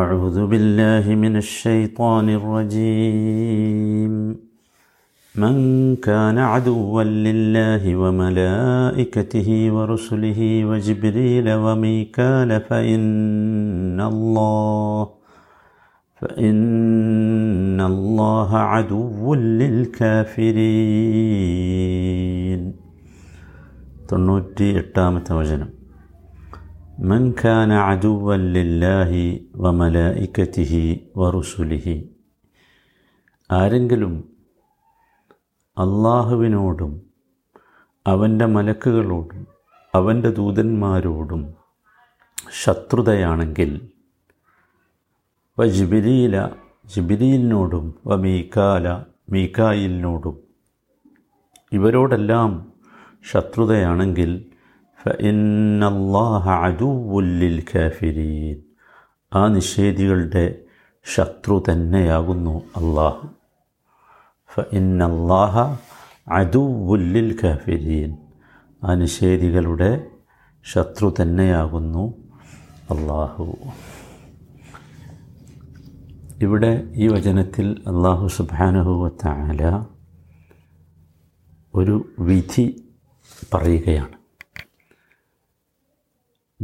أعوذ بالله من الشيطان الرجيم من كان عدوا لله وملائكته ورسله وجبريل وميكال فإن الله عدو للكافرين. 98 വചനം മൻ കാന അദുവൻ ലില്ലാഹി വമലായികതിഹി വറുസുലിഹി, ആരെങ്കിലും അള്ളാഹുവിനോടും അവൻ്റെ മലക്കുകളോടും അവൻ്റെ ദൂതന്മാരോടും ശത്രുതയാണെങ്കിൽ ജിബിരീലിനോടും മീകായിലിനോടും ഇവരോടെല്ലാം ശത്രുതയാണെങ്കിൽ ഫഇന്നല്ലാഹ അദുവ്വുൽ ലിൽ കാഫിരീൻ, ആ നിഷേധികളുടെ ശത്രു തന്നെയാകുന്നു അള്ളാഹു. ഫഇന്നല്ലാഹ അദുവ്വുൽ ലിൽ കാഫിരീൻ, ആ നിഷേധികളുടെ ശത്രു തന്നെയാകുന്നു അള്ളാഹു. ഇവിടെ ഈ വചനത്തിൽ അള്ളാഹു സുബ്ഹാനഹു വ തആല ഒരു വിധി പറയുകയാണ്.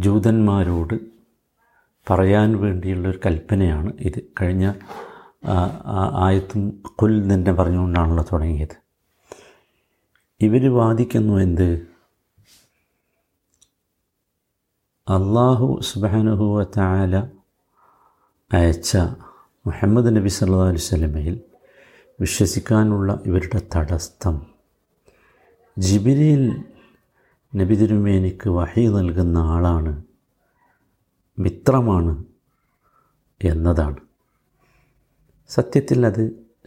ജൂതന്മാരോട് പറയാൻ വേണ്ടിയുള്ളൊരു കൽപ്പനയാണ് ഇത്. കഴിഞ്ഞ ആയത്തും ഖുൽ തന്നെ പറഞ്ഞുകൊണ്ടാണല്ലോ തുടങ്ങിയത്. ഇവർ വാദിക്കുന്നു എന്ത്? അള്ളാഹു സുബ്ഹാനഹു വ തആല അയച്ച മുഹമ്മദ് നബി സല്ലല്ലാഹു അലൈഹി വസല്ലമയിൽ വിശ്വസിക്കാനുള്ള ഇവരുടെ തടസ്സം ജിബ്രീൽ നബി തിരുമേനിക്ക് വഹി നൽകുന്ന ആളാണ്, മിത്രമാണ് എന്നതാണ്. സത്യത്തിൽ അത്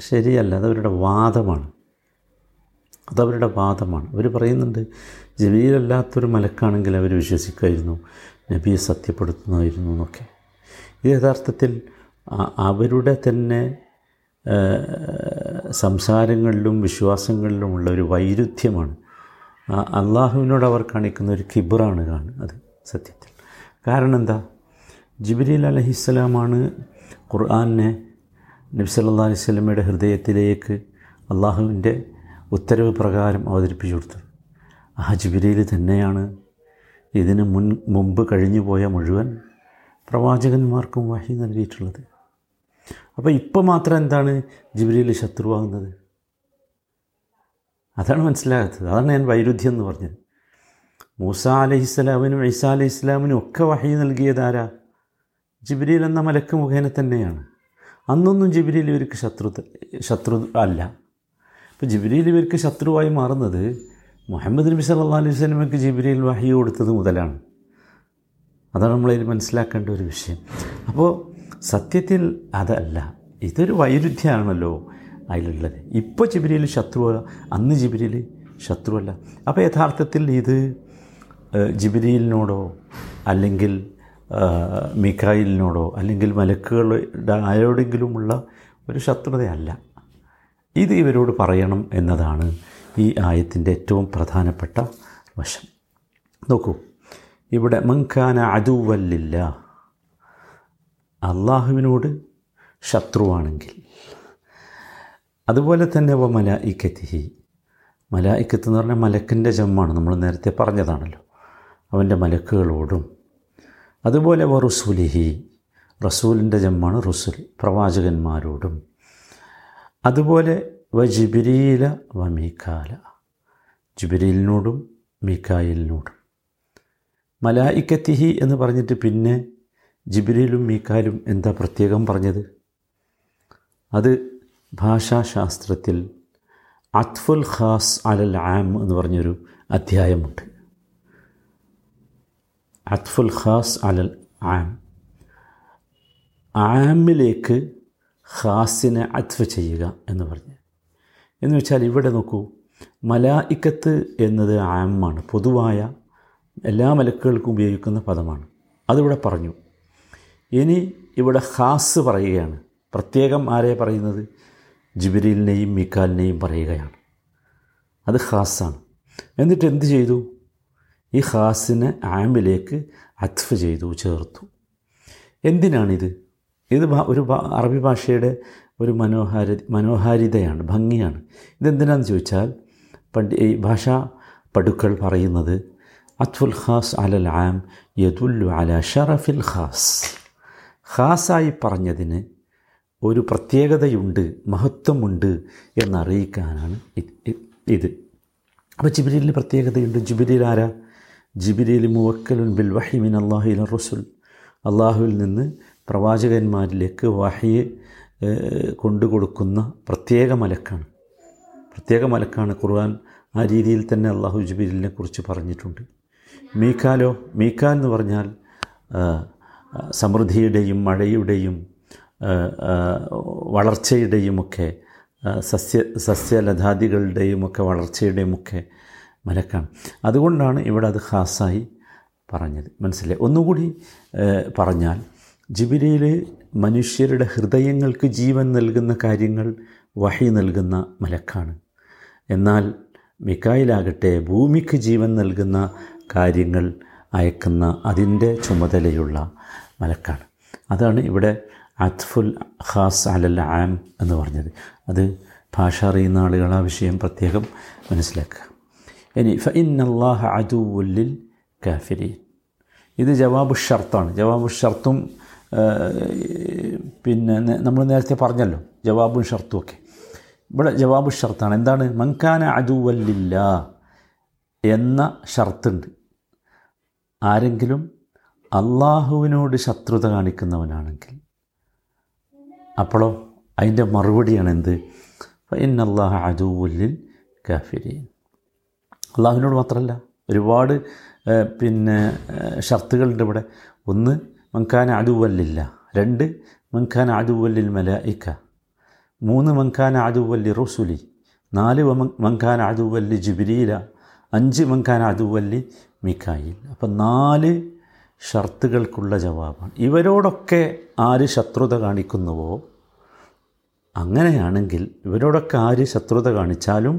ശരിയല്ല. അതവരുടെ വാദമാണ്. അവർ പറയുന്നുണ്ട്, ജിബ്രീൽ അല്ലാത്തൊരു മലക്കാണെങ്കിൽ അവർ വിശ്വസിക്കുമായിരുന്നു, നബിയെ സത്യപ്പെടുത്തുമായിരുന്നു എന്നൊക്കെ. ഇത് യഥാർത്ഥത്തിൽ അവരുടെ തന്നെ സംസാരങ്ങളിലും വിശ്വാസങ്ങളിലുമുള്ള ഒരു വൈരുദ്ധ്യമാണ്. അള്ളാഹുവിനോട് അവർ കാണിക്കുന്ന ഒരു കിബറാണ് അത് സത്യത്തിൽ. കാരണം എന്താ? ജിബ്രീൽ അലൈഹിസ്സലാമാണ് ഖുർആനെ നബി സല്ലല്ലാഹു അലൈഹി വസല്ലമയുടെ ഹൃദയത്തിലേക്ക് അള്ളാഹുവിൻ്റെ ഉത്തരവ് പ്രകാരം അവതരിപ്പിച്ചു കൊടുത്തത്. ആ ജിബ്രീൽ തന്നെയാണ് ഇതിന് മുമ്പ് കഴിഞ്ഞു പോയ മുഴുവൻ പ്രവാചകന്മാർക്കും വഹി നൽകിയിട്ടുള്ളത്. അപ്പോൾ ഇപ്പോൾ മാത്രം എന്താണ് ജിബ്രീൽ ശത്രുവാകുന്നത്? അതാണ് മനസ്സിലാകാത്തത്. അതാണ് ഞാൻ വൈരുദ്ധ്യം എന്ന് പറഞ്ഞത്. മൂസ അലൈഹിസ്സലാമിനും ഈസാ അലൈഹിസ്സലാമിനും ഒക്കെ വഹി നൽകിയതാരാ? ജിബ്രീൽ എന്ന മലക്ക് മുഖേന തന്നെയാണ്. അന്നൊന്നും ജിബ്രീൽ ഇവർക്ക് ശത്രു അല്ല. ഇപ്പോൾ ജിബ്രീൽ ഇവർക്ക് ശത്രുവായി മാറുന്നത് മുഹമ്മദ് നബി സല്ലല്ലാഹു അലൈഹി വസല്ലമയ്ക്ക് ജിബ്രീൽ വഹി കൊടുത്തത് മുതലാണ്. അതാണ് നമ്മളതിൽ മനസ്സിലാക്കേണ്ട ഒരു വിഷയം. അപ്പോൾ സത്യത്തിൽ അതല്ല, ഇതൊരു വൈരുദ്ധ്യമാണല്ലോ അതിലുള്ളത്. ഇപ്പോൾ ജിബ്രീൽ ശത്രുവല്ല, അന്ന് ജിബ്രീൽ ശത്രുവല്ല. അപ്പോൾ യഥാർത്ഥത്തിൽ ഇത് ജിബ്രീലിനോടോ അല്ലെങ്കിൽ മീകായിലിനോടോ അല്ലെങ്കിൽ മലക്കുകളുടെ ആരോടെങ്കിലുമുള്ള ഒരു ശത്രുതയല്ല, ഇത് ഇവരോട് പറയണം എന്നതാണ് ഈ ആയത്തിൻ്റെ ഏറ്റവും പ്രധാനപ്പെട്ട വശം. നോക്കൂ, ഇവിടെ മൻഖാന അദുവല്ലില്ല, അള്ളാഹുവിനോട് ശത്രുവാണെങ്കിൽ, അതുപോലെ തന്നെ വ മലായികതിഹി, മലായികത്ത് എന്ന് പറഞ്ഞാൽ മലക്കിൻ്റെ ജമ്മാണ്, നമ്മൾ നേരത്തെ പറഞ്ഞതാണല്ലോ, അവൻ്റെ മലക്കുകളോടും, അതുപോലെ വ റുസുലിഹി, റസൂലിൻ്റെ ജമ്മാണ് റുസുൽ, പ്രവാചകന്മാരോടും, അതുപോലെ വ ജിബ്രീല വ മീകാല, ജിബ്രീലിനോടും മീകായിലിനോടും. മലായികതിഹി എന്ന് പറഞ്ഞിട്ട് പിന്നെ ജിബ്രീലും മീകാലും എന്താ പ്രത്യേകം പറഞ്ഞത്? അത് ഭാഷാശാസ്ത്രത്തിൽ അത്ഫുൽ ഖാസ് അലൽ ആം എന്ന് പറഞ്ഞൊരു അധ്യായമുണ്ട്. അത്ഫുൽ ഖാസ് അലൽ ആം, ആമിലേക്ക് ഖാസിനെ അത്ഫ് ചെയ്യുക എന്ന് പറഞ്ഞ്. എന്ന് വെച്ചാൽ ഇവിടെ നോക്കൂ, മലായികത്ത് എന്നത് ആമാണ്, പൊതുവായ എല്ലാ മലക്കുകൾക്കും ഉപയോഗിക്കുന്ന പദമാണ്. അതിവിടെ പറഞ്ഞു. ഇനി ഇവിടെ ഖാസ് പറയുകയാണ്, പ്രത്യേകം ആരെ പറയുന്നത്? ജിബ്രീലിനെയും മീകാലിനെയും പറയുകയാണ്. അത് ഖാസാണ്. എന്നിട്ട് എന്ത് ചെയ്തു? ഈ ഖാസിനെ ആമിലേക്ക് അത്ഫ് ചെയ്തു, ചേർത്തു. എന്തിനാണിത്? ഇത് ഒരു അറബി ഭാഷയുടെ ഒരു മനോഹാരിതയാണ്, ഭംഗിയാണ്. ഇതെന്തിനാണെന്ന് ചോദിച്ചാൽ പണ്ട് ഈ ഭാഷാ പടുക്കൾ പറയുന്നത് അത്ഫുൽ ഖാസ് അലൽ ആം യദുല്ലു അല ഷറഫിൽ ഖാസ്, ഖാസായി പറഞ്ഞതിന് ഒരു പ്രത്യേകതയുണ്ട്, മഹത്വമുണ്ട് എന്നറിയിക്കാനാണ് ഇത്. അപ്പോൾ ജിബ്രീലിന് പ്രത്യേകതയുണ്ട്. ജിബ്രീൽ ആരാ? ജിബ്രീൽ മുവക്കലുൻ ബിൽ വഹി മിൻ അല്ലാഹി ഇല റസൂൽ, അള്ളാഹുവിൽ നിന്ന് പ്രവാചകന്മാരിലേക്ക് വഹിയെ കൊണ്ടുകൊടുക്കുന്ന പ്രത്യേക മലക്കാണ്. ഖുർആൻ ആ രീതിയിൽ തന്നെ അള്ളാഹു ജിബ്രീലിനെ കുറിച്ച് പറഞ്ഞിട്ടുണ്ട്. മീഖാലോ, മീഖാൽ എന്ന് പറഞ്ഞാൽ സമൃദ്ധിയുടെയും മഴയുടെയും വളർച്ചയുടെയുമൊക്കെ സസ്യലതാദികളുടെയുമൊക്കെ വളർച്ചയുടെയുമൊക്കെ മലക്കാണ്. അതുകൊണ്ടാണ് ഇവിടെ അത് ഖാസായി പറഞ്ഞത്. മനസ്സിലായി? ഒന്നുകൂടി പറഞ്ഞാൽ ജിബ്രീൽ മനുഷ്യരുടെ ഹൃദയങ്ങൾക്ക് ജീവൻ നൽകുന്ന കാര്യങ്ങൾ വഹി നൽകുന്ന മലക്കാണ്. എന്നാൽ മികായിലാകട്ടെ ഭൂമിക്ക് ജീവൻ നൽകുന്ന കാര്യങ്ങൾ അയക്കുന്ന അതിൻ്റെ ചുമതലയുള്ള മലക്കാണ്. അതാണ് ഇവിടെ അത്ഫുൽ ഖാസ് അലൽ ആം എന്ന് പറഞ്ഞത്. അത് ഭാഷ അറിയുന്ന ആളുകൾ ആ വിഷയം പ്രത്യേകം മനസ്സിലാക്കുക. ഇനി ഫഇന്നല്ലാഹ അദുവുൽ ലിൽ കാഫിരീൻ, ഇത് ജവാബു ഷർത്താണ്. ജവാബു ഷർത്തും പിന്നെ നമ്മൾ നേരത്തെ പറഞ്ഞല്ലോ ജവാബും ഷർത്തും ഒക്കെ. ഇവിടെ ജവാബു ഷർത്താണ്. എന്താണ്? മൻകാന അദുവൽ ലില്ലാ എന്ന ഷർത്തുണ്ട്. ആരെങ്കിലും അള്ളാഹുവിനോട് ശത്രുത കാണിക്കുന്നവനാണെങ്കിൽ അപ്പോഴോ അതിൻ്റെ മറുപടിയാണ് എന്ത്? ഫഇന്നല്ലാഹ അദുവൽ ലിൽ കാഫിരീൻ. അള്ളാഹുവിനോട് മാത്രമല്ല, ഒരുപാട് പിന്നെ ഷർത്തുകളുണ്ട് ഇവിടെ. ഒന്ന് മൻകാന അദുവല്ലില്ല, രണ്ട് മൻകാന അദുവല്ലിൽ മലായിക്ക, മൂന്ന് മൻകാന അദുവല്ലി റസുലി, നാല് മൻകാന അദുവല്ലി ജിബ്രീല, അഞ്ച് മൻകാന അദുവല്ലി മികായിൽ. അപ്പം 4 ഷർത്തുകൾക്കുള്ള ജവാബാണ്. ഇവരോടൊക്കെ ആര് ശത്രുത കാണിക്കുന്നുവോ, അങ്ങനെയാണെങ്കിൽ ഇവരോടൊക്കെ ആര് ശത്രുത കാണിച്ചാലും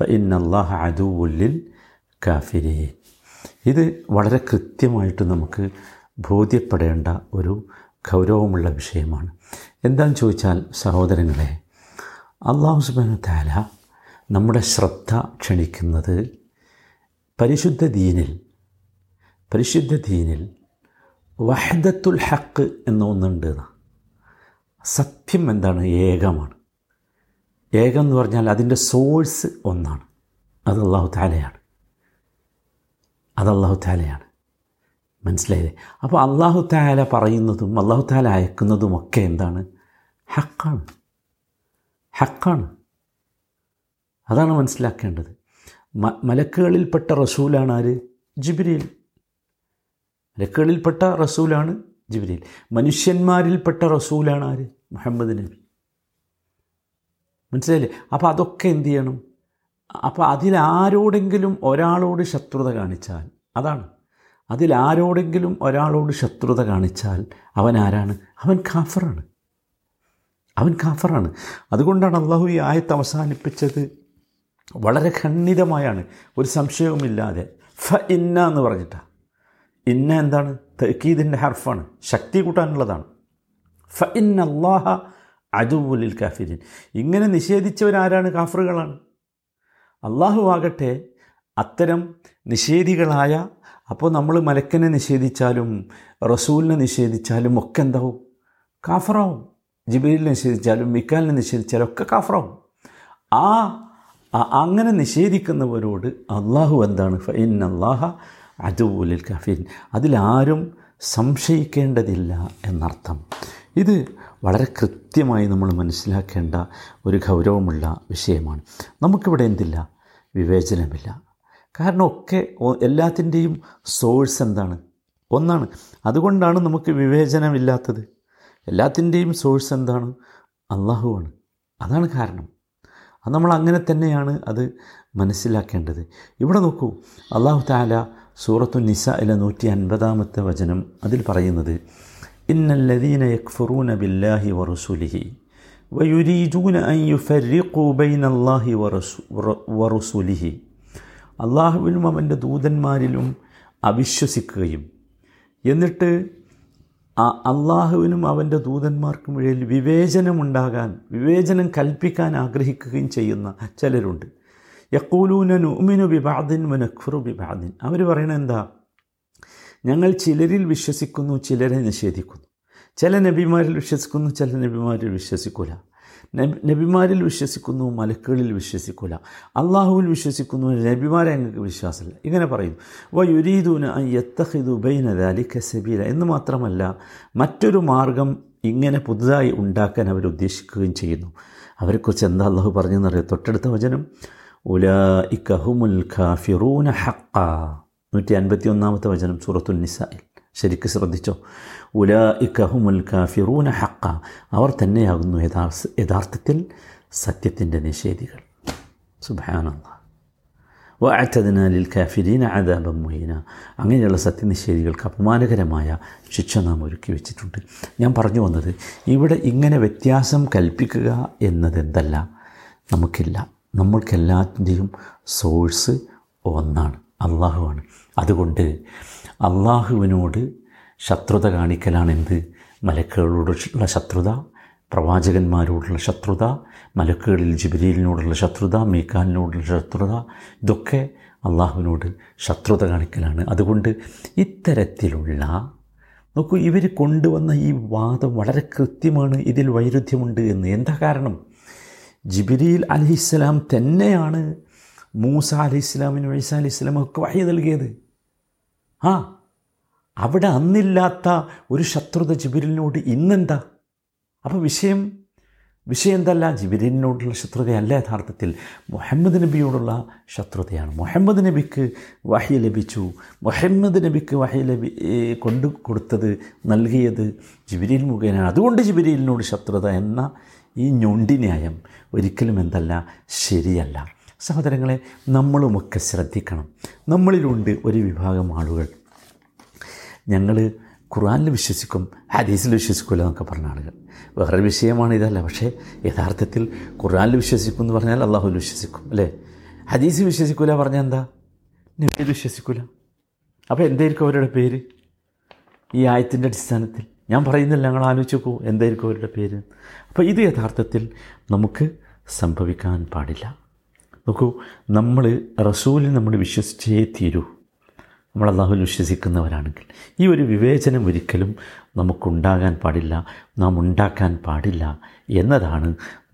ഫഇന്നല്ലാഹ അദുവല്ലിൽ കാഫിരീൻ. ഇത് വളരെ കൃത്യമായിട്ട് നമുക്ക് ബോധ്യപ്പെടേണ്ട ഒരു ഗൗരവമുള്ള വിഷയമാണ്. എന്താണെന്ന് ചോദിച്ചാൽ സഹോദരങ്ങളെ, അല്ലാഹു സുബ്ഹാനഹു തആല നമ്മുടെ ശ്രദ്ധ ക്ഷണിക്കുന്നത് പരിശുദ്ധ ദീനിൽ വഹ്ദത്തുൽ ഹഖ് എന്ന ഒന്നുണ്ട്. സത്യം എന്താണ്? ഏകമാണ്. ഏകം എന്ന് പറഞ്ഞാൽ അതിൻ്റെ സോഴ്സ് ഒന്നാണ്. അത് അല്ലാഹു തആലയാണ്. മനസ്സിലായില്ലേ? അപ്പോൾ അല്ലാഹു തആല പറയുന്നതും അല്ലാഹു തആല അയക്കുന്നതുമൊക്കെ എന്താണ്? ഹക്കാണ്. അതാണ് മനസ്സിലാക്കേണ്ടത്. മലക്കുകളിൽപ്പെട്ട റസൂലാണ് ആര്? ജിബ്രീൽ. മലക്കുകളിൽപ്പെട്ട റസൂലാണ് ജിബ്രീൽ. മനുഷ്യന്മാരിൽപ്പെട്ട റസൂലാണ് ആര്? മുഹമ്മദ് നബി. മനസ്സിലായില്ലേ? അപ്പോൾ അതൊക്കെ എന്ത് ചെയ്യണം? അപ്പോൾ അതിലാരോടെങ്കിലും ഒരാളോട് ശത്രുത കാണിച്ചാൽ, അതാണ്, അതിലാരോടെങ്കിലും ഒരാളോട് ശത്രുത കാണിച്ചാൽ അവൻ ആരാണ്? അവൻ കാഫറാണ്. അതുകൊണ്ടാണ് അള്ളാഹു ഈ ആയത്ത് അവസാനിപ്പിച്ചത്. വളരെ ഖണ്ഡിതമായാണ്, ഒരു സംശയവുമില്ലാതെ ഫ ഇന്ന എന്ന് പറഞ്ഞിട്ടാണ്. ഇന്ന എന്താണ്? തഅക്കീദിൻ്റെ ഹർഫാണ്, ശക്തി കൂട്ടാനുള്ളതാണ്. ഫ ഇന്നല്ലാഹ അദുവ്വുൽ ലിൽ കാഫിരീൻ. ഇങ്ങനെ നിഷേധിച്ചവരാരാണ്? കാഫറുകളാണ്. അള്ളാഹു ആകട്ടെ അത്തരം നിഷേധികളായ, അപ്പോൾ നമ്മൾ മലക്കനെ നിഷേധിച്ചാലും റസൂലിനെ നിഷേധിച്ചാലും ഒക്കെ എന്താവും? കാഫറാവും. ജിബ്രീലിനെ നിഷേധിച്ചാലും മിക്കാലിനെ നിഷേധിച്ചാലും ഒക്കെ കാഫറാവും. അങ്ങനെ നിഷേധിക്കുന്നവരോട് അള്ളാഹു എന്താണ്? ഫഇന്നല്ലാഹ അദുവ്വുൽ ലിൽ കാഫിരീൻ. അതിലാരും സംശയിക്കേണ്ടതില്ല എന്നർത്ഥം. ഇത് വളരെ കൃത്യമായി നമ്മൾ മനസ്സിലാക്കേണ്ട ഒരു ഗൗരവമുള്ള വിഷയമാണ്. നമുക്കിവിടെ എന്തില്ല? വിവേചനമില്ല. കാരണം ഒക്കെ എല്ലാത്തിൻ്റെയും സോഴ്സ് എന്താണ്? ഒന്നാണ്. അതുകൊണ്ടാണ് നമുക്ക് വിവേചനമില്ലാത്തത്. എല്ലാത്തിൻ്റെയും സോഴ്സ് എന്താണ്? അള്ളാഹുവാണ്. അതാണ് കാരണം. അത് നമ്മൾ അങ്ങനെ തന്നെയാണ് അത് മനസ്സിലാക്കേണ്ടത്. ഇവിടെ നോക്കൂ, അല്ലാഹു തആല സൂറത്തു നിസായിലെ 150 വചനം അതിൽ പറയുന്നത് ഇന്നല്ലദീന യക്ഫുറൂന ബില്ലാഹി വറസൂലിഹി വയുരീദൂന അൻ യുഫർഖൂ ബൈനല്ലാഹി വറസൂലിഹി. അള്ളാഹുവിലും അവൻ്റെ ദൂതന്മാരിലും അവിശ്വസിക്കുകയും എന്നിട്ട് അള്ളാഹുവിനും അവൻ്റെ ദൂതന്മാർക്കും ഇടയിൽ വിവേചനം കൽപ്പിക്കാൻ ആഗ്രഹിക്കുകയും ചെയ്യുന്ന ചിലരുണ്ട്. യഖൂലൂന നുഅ്മിനു ബിബഅദിൻ വനക്ഫുറു ബിബഅദിൻ. അവർ പറയണത് എന്താ? ഞങ്ങൾ ചിലരിൽ വിശ്വസിക്കുന്നു, ചിലരെ നിഷേധിക്കുന്നു. ചില നബിമാരിൽ വിശ്വസിക്കുന്നു, ചില നബിമാരിൽ വിശ്വസിക്കില്ല. നബിമാരിൽ വിശ്വസിക്കുന്നു, മലക്കുകളിൽ വിശ്വസിക്കില്ല. അള്ളാഹുവിൽ വിശ്വസിക്കുന്നു, നബിമാരെ ഞങ്ങൾക്ക് വിശ്വാസമില്ല. ഇങ്ങനെ പറയുന്നു. വ യുരീദൂന അൻ യത്തഖിദു ബൈന ദാലിക സബീല എന്ന് മാത്രമല്ല, മറ്റൊരു മാർഗം ഇങ്ങനെ പുതുതായി ഉണ്ടാക്കാൻ അവരുദ്ദേശിക്കുകയും ചെയ്യുന്നു. അവരെക്കുറിച്ച് എന്താ അള്ളാഹു പറഞ്ഞെന്നറിയാം? തൊട്ടടുത്ത വചനം ഉലൈക ഹുമുൽ കാഫിറൂന ഹഖാ, 151 വചനം സൂറത്തുൽ നിസാഇൽ. ശരിക്ക് ശ്രദ്ധിച്ചോ, ഉലൈക ഹുമുൽ കാഫിറൂന ഹഖാ, അവർ തന്നെയാകുന്നു യഥാർത്ഥത്തിൽ സത്യത്തിൻ്റെ നിഷേധികൾ. സുബ്ഹാനല്ലാഹ്. വഅഅതനാ ലിൽ കാഫിരീന അദാബൻ മുഹീന, അങ്ങനെയുള്ള സത്യനിഷേധികൾക്ക് അപമാനകരമായ ശിക്ഷ നാം ഒരുക്കി വെച്ചിട്ടുണ്ട്. ഞാൻ പറഞ്ഞു വന്നത്, ഇവിടെ ഇങ്ങനെ വ്യത്യാസം കൽപ്പിക്കുക എന്നതെന്തല്ല, നമുക്കില്ല. നമ്മൾക്കെല്ലാത്തിൻ്റെയും സോഴ്സ് ഒന്നാണ്, അള്ളാഹുവാണ്. അതുകൊണ്ട് അള്ളാഹുവിനോട് ശത്രുത കാണിക്കലാണെന്ത്? മലക്കുകളോടുള്ള ശത്രുത, പ്രവാചകന്മാരോടുള്ള ശത്രുത, മലക്കുകളിൽ ജിബ്രീലിനോടുള്ള ശത്രുത, മീഖാലിനോടുള്ള ശത്രുത, ഇതൊക്കെ അള്ളാഹുവിനോട് ശത്രുത കാണിക്കലാണ്. അതുകൊണ്ട് ഇത്തരത്തിലുള്ള, നോക്കൂ, ഇവർ കൊണ്ടുവന്ന ഈ വാദം വളരെ കൃത്യമാണ്. ഇതിൽ വൈരുദ്ധ്യമുണ്ട് എന്ന്. എന്താ കാരണം? ജിബ്രീൽ അലൈഹിസ്സലാം തന്നെയാണ് മൂസ അലൈഹിസ്സലാമിനും ഈസാ അലൈഹിസ്സലാമൊക്കെ വഹ്യ നൽകിയത്. അവിടെ അന്നില്ലാത്ത ഒരു ശത്രുത ജിബ്രീലിനോട് ഇന്നെന്താ? അപ്പോൾ വിഷയം എന്തല്ല? ജിബ്രീലിനോടുള്ള ശത്രുതയല്ല യഥാർത്ഥത്തിൽ, മുഹമ്മദ് നബിയോടുള്ള ശത്രുതയാണ്. മുഹമ്മദ് നബിക്ക് വഹ്യ ലഭിച്ചു, മുഹമ്മദ് നബിക്ക് വഹ്യ കൊണ്ടു കൊടുത്തത്, നൽകിയത് ജിബ്രീൽ മുഖേനയാണ്. അതുകൊണ്ട് ജിബ്രീലിനോട് ശത്രുത എന്ന ഈ ഞൊണ്ടിന്യായം ഒരിക്കലും എന്തല്ല, ശരിയല്ല. സഹോദരങ്ങളെ, നമ്മളുമൊക്കെ ശ്രദ്ധിക്കണം. നമ്മളിലുണ്ട് ഒരു വിഭാഗം ആളുകൾ, ഞങ്ങൾ ഖുർആനിൽ വിശ്വസിക്കും, ഹദീസിൽ വിശ്വസിക്കില്ല എന്നൊക്കെ പറഞ്ഞ ആളുകൾ. വേറെ വിഷയമാണ് ഇതല്ല. പക്ഷേ യഥാർത്ഥത്തിൽ ഖുർആനിൽ വിശ്വസിക്കും എന്ന് പറഞ്ഞാൽ അള്ളാഹുവിൽ വിശ്വസിക്കും, അല്ലേ? ഹദീസ് വിശ്വസിക്കില്ല പറഞ്ഞാൽ എന്താ? നബിയിൽ വിശ്വസിക്കില്ല. അപ്പോൾ എന്തായിരിക്കും അവരുടെ പേര്? ഈ ആയത്തിൻ്റെ അടിസ്ഥാനത്തിൽ ഞാൻ പറയുന്നില്ല, ഞങ്ങൾ ആലോചിച്ച് നോക്കൂ എന്തായിരിക്കും അവരുടെ പേര്. അപ്പോൾ ഇത് യഥാർത്ഥത്തിൽ നമുക്ക് സംഭവിക്കാൻ പാടില്ല. നോക്കൂ, നമ്മൾ റസൂലിൽ വിശ്വസിച്ചേ തീരൂ, നമ്മൾ അള്ളാഹുവിൽ വിശ്വസിക്കുന്നവരാണെങ്കിൽ. ഈ ഒരു വിവേചനം ഒരിക്കലും നമുക്കുണ്ടാകാൻ പാടില്ല, നാം ഉണ്ടാക്കാൻ പാടില്ല എന്നതാണ്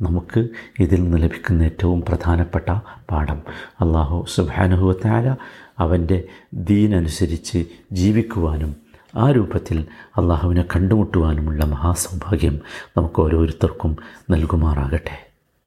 നമുക്ക് ഇതിൽ നിന്ന് ലഭിക്കുന്ന ഏറ്റവും പ്രധാനപ്പെട്ട പാഠം. അള്ളാഹു സുബ്ഹാനഹു വ തആല അവൻ്റെ ദീൻ അനുസരിച്ച് ജീവിക്കുവാനും ആ രൂപത്തിൽ അള്ളാഹുവിനെ കണ്ടുമുട്ടുവാനുമുള്ള മഹാസൗഭാഗ്യം നമുക്ക് ഓരോരുത്തർക്കും നൽകുമാറാകട്ടെ.